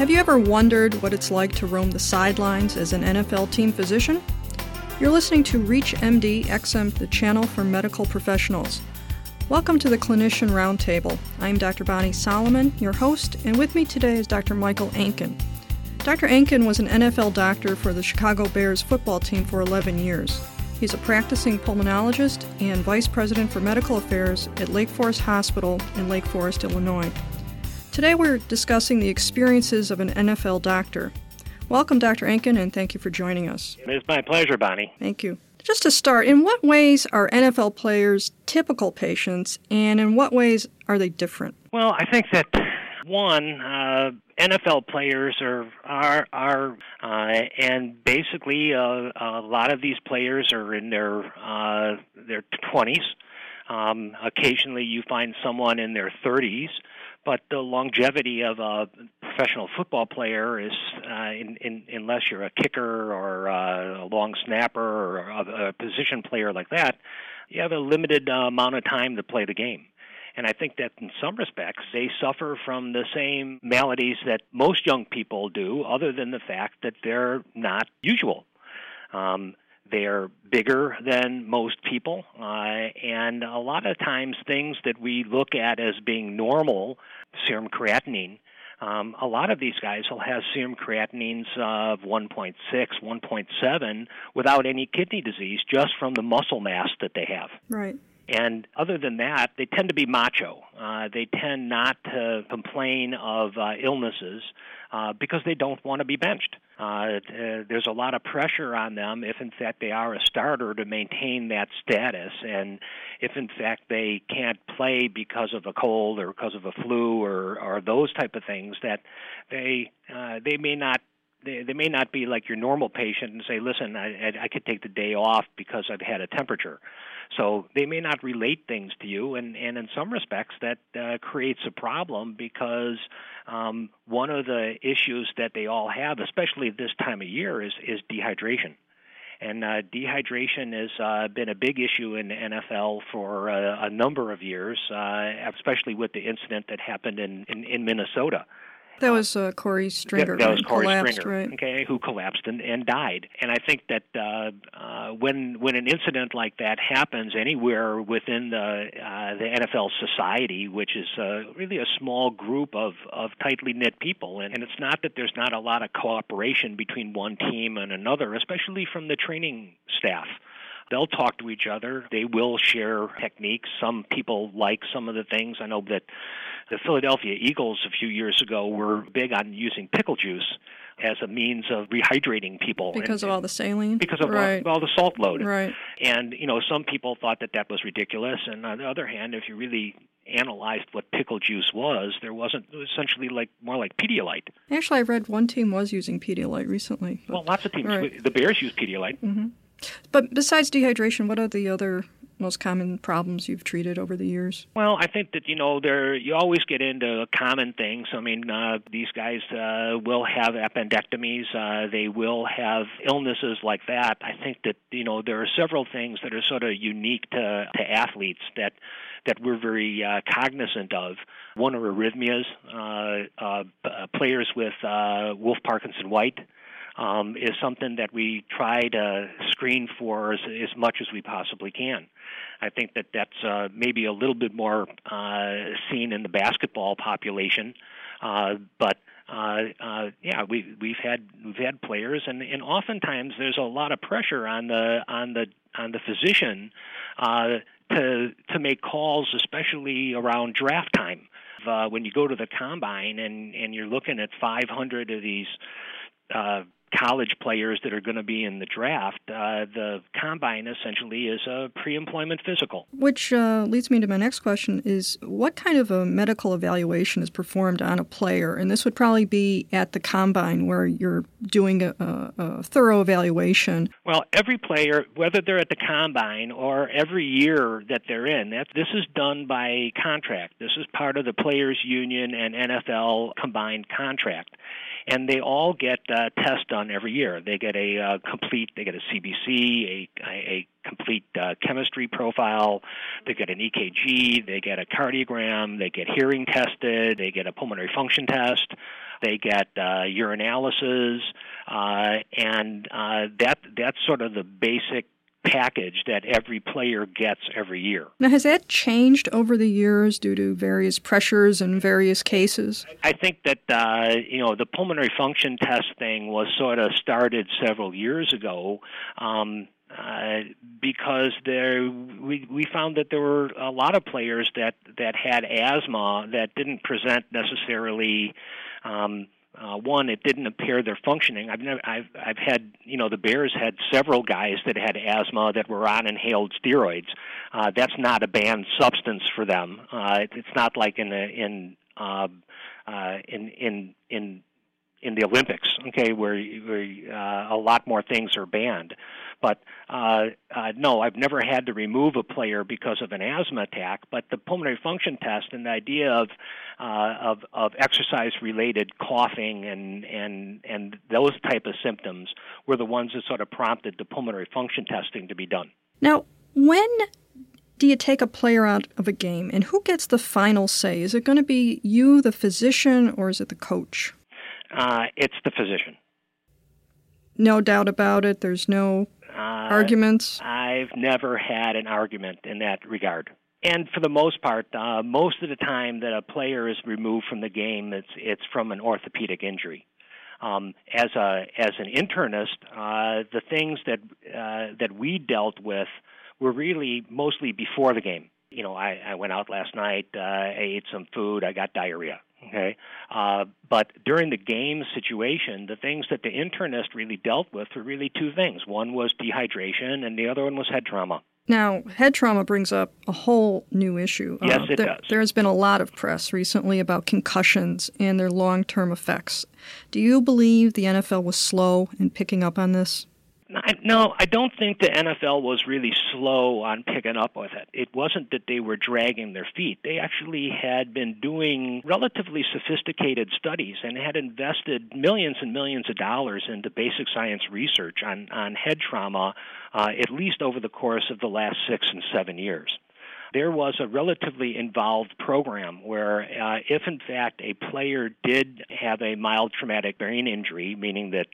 Have you ever wondered what it's like to roam the sidelines as an NFL team physician? You're listening to ReachMDXM, the channel for medical professionals. Welcome to the Clinician Roundtable. I'm Dr. Bonnie Solomon, your host, and with me today is Dr. Michael Ankin. Dr. Ankin was an NFL doctor for the Chicago Bears football team for 11 years. He's a practicing pulmonologist and vice president for medical affairs at Lake Forest Hospital in Lake Forest, Illinois. Today we're discussing the experiences of an NFL doctor. Welcome, Dr. Ankin, and thank you for joining us. It's my pleasure, Bonnie. Thank you. Just to start, in what ways are NFL players typical patients, and in what ways are they different? Well, I think that, one, NFL players are basically a lot of these players are in their 20s. Occasionally you find someone in their 30s. But the longevity of a professional football player is, unless you're a kicker or a long snapper or a position player like that, you have a limited amount of time to play the game. And I think that in some respects, they suffer from the same maladies that most young people do, other than the fact that they're not usual. They're bigger than most people, and a lot of times things that we look at as being normal, serum creatinine, a lot of these guys will have serum creatinines of 1.6, 1.7 without any kidney disease, just from the muscle mass that they have. Right. And other than that, they tend to be macho. They tend not to complain of illnesses because they don't want to be benched. There's a lot of pressure on them if, in fact, they are a starter to maintain that status. And if, in fact, they can't play because of a cold or because of a flu or those type of things, that they may not. They may not be like your normal patient and say, listen, I could take the day off because I've had a temperature. So they may not relate things to you, and in some respects that creates a problem because one of the issues that they all have, especially this time of year, is dehydration. And dehydration has been a big issue in the NFL for a number of years, especially with the incident that happened in Minnesota. That was Corey Stringer. That was Corey Stringer, right? Okay, who collapsed and died. And I think that when an incident like that happens anywhere within the NFL society, which is really a small group of tightly knit people, and it's not that there's not a lot of cooperation between one team and another, especially from the training staff. They'll talk to each other. They will share techniques. Some people like some of the things. I know that the Philadelphia Eagles a few years ago were big on using pickle juice as a means of rehydrating people. Because of all the saline? Because of all the salt load. Right. And, you know, some people thought that was ridiculous. And on the other hand, if you really analyzed what pickle juice was, there wasn't. It was essentially more like Pedialyte. Actually, I read one team was using Pedialyte recently. Well, lots of teams. Right. The Bears use Pedialyte. Mm-hmm. But besides dehydration, what are the other most common problems you've treated over the years? Well, I think that, you know, you always get into common things. I mean, these guys will have appendectomies. They will have illnesses like that. I think that, you know, there are several things that are sort of unique to athletes that we're very cognizant of. One are arrhythmias, players with Wolff-Parkinson-White. Is something that we try to screen for as much as we possibly can. I think that that's maybe a little bit more seen in the basketball population, but we've had players, and oftentimes there's a lot of pressure on the physician to make calls, especially around draft time. When you go to the combine and you're looking at 500 of these college players that are going to be in the draft, the combine essentially is a pre-employment physical. Which leads me to my next question is, what kind of a medical evaluation is performed on a player? And this would probably be at the combine where you're doing a thorough evaluation. Well, every player, whether they're at the combine or every year that they're in, this is done by contract. This is part of the players' union and NFL combined contract. And they all get tests done every year. They get a CBC, a complete chemistry profile. They get an EKG. They get a cardiogram. They get hearing tested. They get a pulmonary function test. They get urinalysis, and that's sort of the basic package that every player gets every year. Now, has that changed over the years due to various pressures and various cases? I think that, the pulmonary function test thing was sort of started several years ago because we found that there were a lot of players that had asthma that didn't present necessarily one, it didn't impair their functioning. I've had, the Bears had several guys that had asthma that were on inhaled steroids. That's not a banned substance for them. It's not like in the Olympics, okay, where a lot more things are banned. But no, I've never had to remove a player because of an asthma attack. But the pulmonary function test and the idea of exercise-related coughing and those type of symptoms were the ones that sort of prompted the pulmonary function testing to be done. Now, when do you take a player out of a game, and who gets the final say? Is it going to be you, the physician, or is it the coach? It's the physician. No doubt about it. There's no arguments. I've never had an argument in that regard. And for the most part, most of the time that a player is removed from the game, it's from an orthopedic injury. As an internist, the things that we dealt with were really mostly before the game. I went out last night. I ate some food. I got diarrhea. Okay, but during the game situation, the things that the internist really dealt with were really two things. One was dehydration, and the other one was head trauma. Now, head trauma brings up a whole new issue. Yes, it does. There's been a lot of press recently about concussions and their long-term effects. Do you believe the NFL was slow in picking up on this? No, I don't think the NFL was really slow on picking up with it. It wasn't that they were dragging their feet. They actually had been doing relatively sophisticated studies and had invested millions and millions of dollars into basic science research on head trauma, at least over the course of the last 6 and 7 years. There was a relatively involved program where if, in fact, a player did have a mild traumatic brain injury, meaning that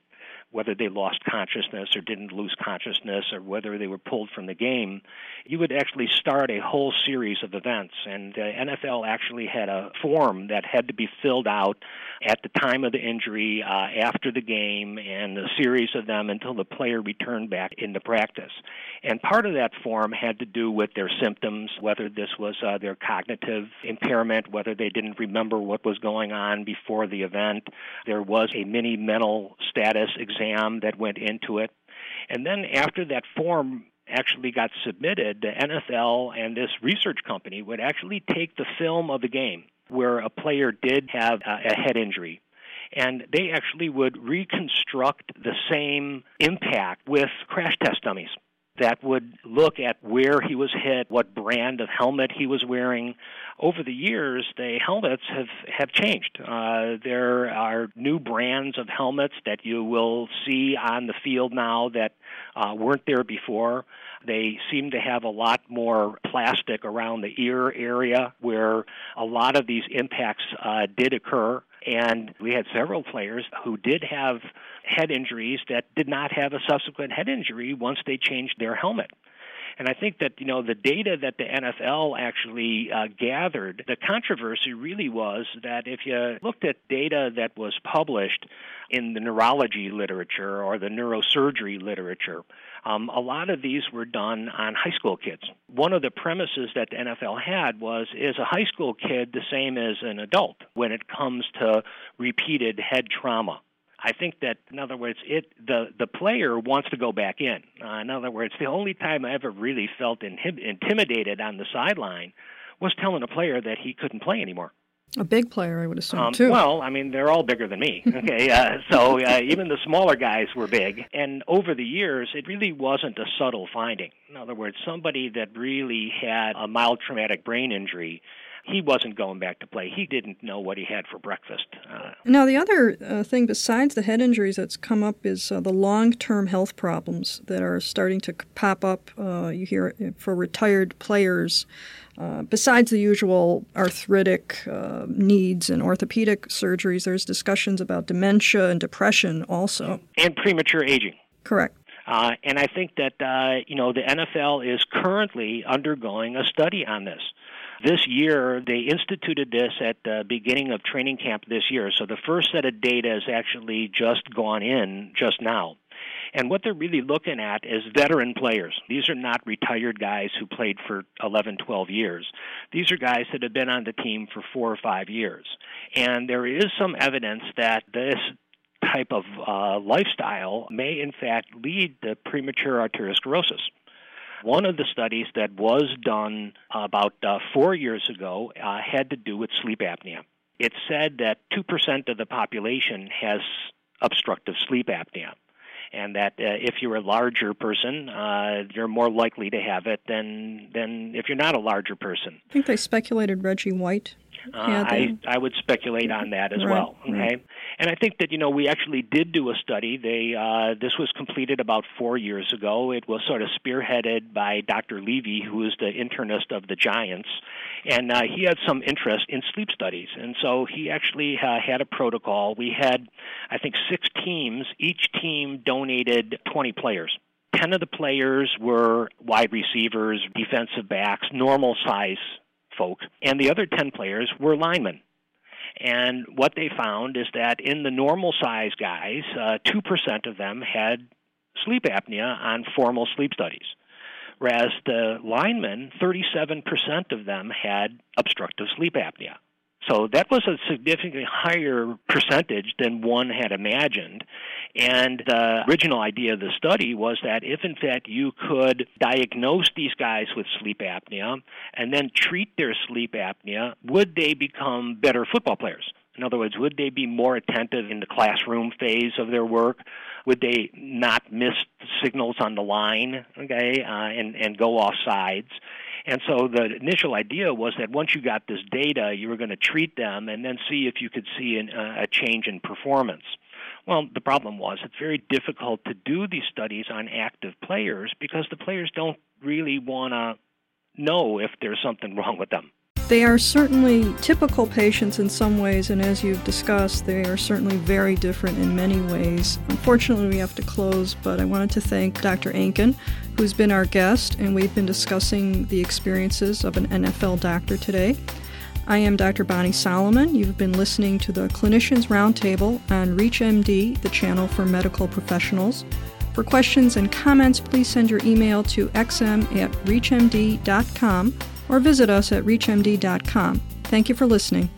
whether they lost consciousness or didn't lose consciousness or whether they were pulled from the game, you would actually start a whole series of events. And the NFL actually had a form that had to be filled out at the time of the injury, after the game, and a series of them until the player returned back into practice. And part of that form had to do with their symptoms, whether this was their cognitive impairment, whether they didn't remember what was going on before the event. There was a mini mental status exam that went into it. And then after that form actually got submitted, the NFL and this research company would actually take the film of the game where a player did have a head injury. And they actually would reconstruct the same impact with crash test dummies that would look at where he was hit, what brand of helmet he was wearing. Over the years, the helmets have changed. There are new brands of helmets that you will see on the field now that weren't there before. They seem to have a lot more plastic around the ear area where a lot of these impacts did occur. And we had several players who did have head injuries that did not have a subsequent head injury once they changed their helmet. And I think that, the data that the NFL actually gathered, the controversy really was that if you looked at data that was published in the neurology literature or the neurosurgery literature, a lot of these were done on high school kids. One of the premises that the NFL had was, is a high school kid the same as an adult when it comes to repeated head trauma? I think that, in other words, the player wants to go back in. In other words, the only time I ever really felt intimidated on the sideline was telling a player that he couldn't play anymore. A big player, I would assume, too. Well, I mean, they're all bigger than me, okay? So even the smaller guys were big. And over the years, it really wasn't a subtle finding. In other words, somebody that really had a mild traumatic brain injury he wasn't going back to play. He didn't know what he had for breakfast. Now, the other thing besides the head injuries that's come up is the long-term health problems that are starting to pop up. You hear it for retired players. Besides the usual arthritic needs and orthopedic surgeries, there's discussions about dementia and depression also. And premature aging. Correct. And I think that, the NFL is currently undergoing a study on this. This year, they instituted this at the beginning of training camp this year. So the first set of data has actually just gone in just now. And what they're really looking at is veteran players. These are not retired guys who played for 11, 12 years. These are guys that have been on the team for 4 or 5 years. And there is some evidence that this type of lifestyle may, in fact, lead to premature arteriosclerosis. One of the studies that was done about 4 years ago had to do with sleep apnea. It said that 2% of the population has obstructive sleep apnea, and that if you're a larger person, you're more likely to have it than if you're not a larger person. I think they speculated Reggie White. I would speculate on that as well. Okay, right. And I think that we actually did do a study. This was completed about 4 years ago. It was sort of spearheaded by Dr. Levy, who is the internist of the Giants, and he had some interest in sleep studies, and so he actually had a protocol. We had, I think, 6 teams. Each team donated 20 players. 10 of the players were wide receivers, defensive backs, normal size folk, and the other 10 players were linemen. And what they found is that in the normal size guys, 2% of them had sleep apnea on formal sleep studies, whereas the linemen, 37% of them had obstructive sleep apnea. So that was a significantly higher percentage than one had imagined. And the original idea of the study was that if, in fact, you could diagnose these guys with sleep apnea and then treat their sleep apnea, would they become better football players? In other words, would they be more attentive in the classroom phase of their work? Would they not miss signals on the line, and go off sides? And so the initial idea was that once you got this data, you were going to treat them and then see if you could see a change in performance. Well, the problem was it's very difficult to do these studies on active players because the players don't really want to know if there's something wrong with them. They are certainly typical patients in some ways, and as you've discussed, they are certainly very different in many ways. Unfortunately, we have to close, but I wanted to thank Dr. Ankin, who's been our guest, and we've been discussing the experiences of an NFL doctor today. I am Dr. Bonnie Solomon. You've been listening to the Clinicians Roundtable on ReachMD, the channel for medical professionals. For questions and comments, please send your email to xm@reachmd.com. or visit us at ReachMD.com. Thank you for listening.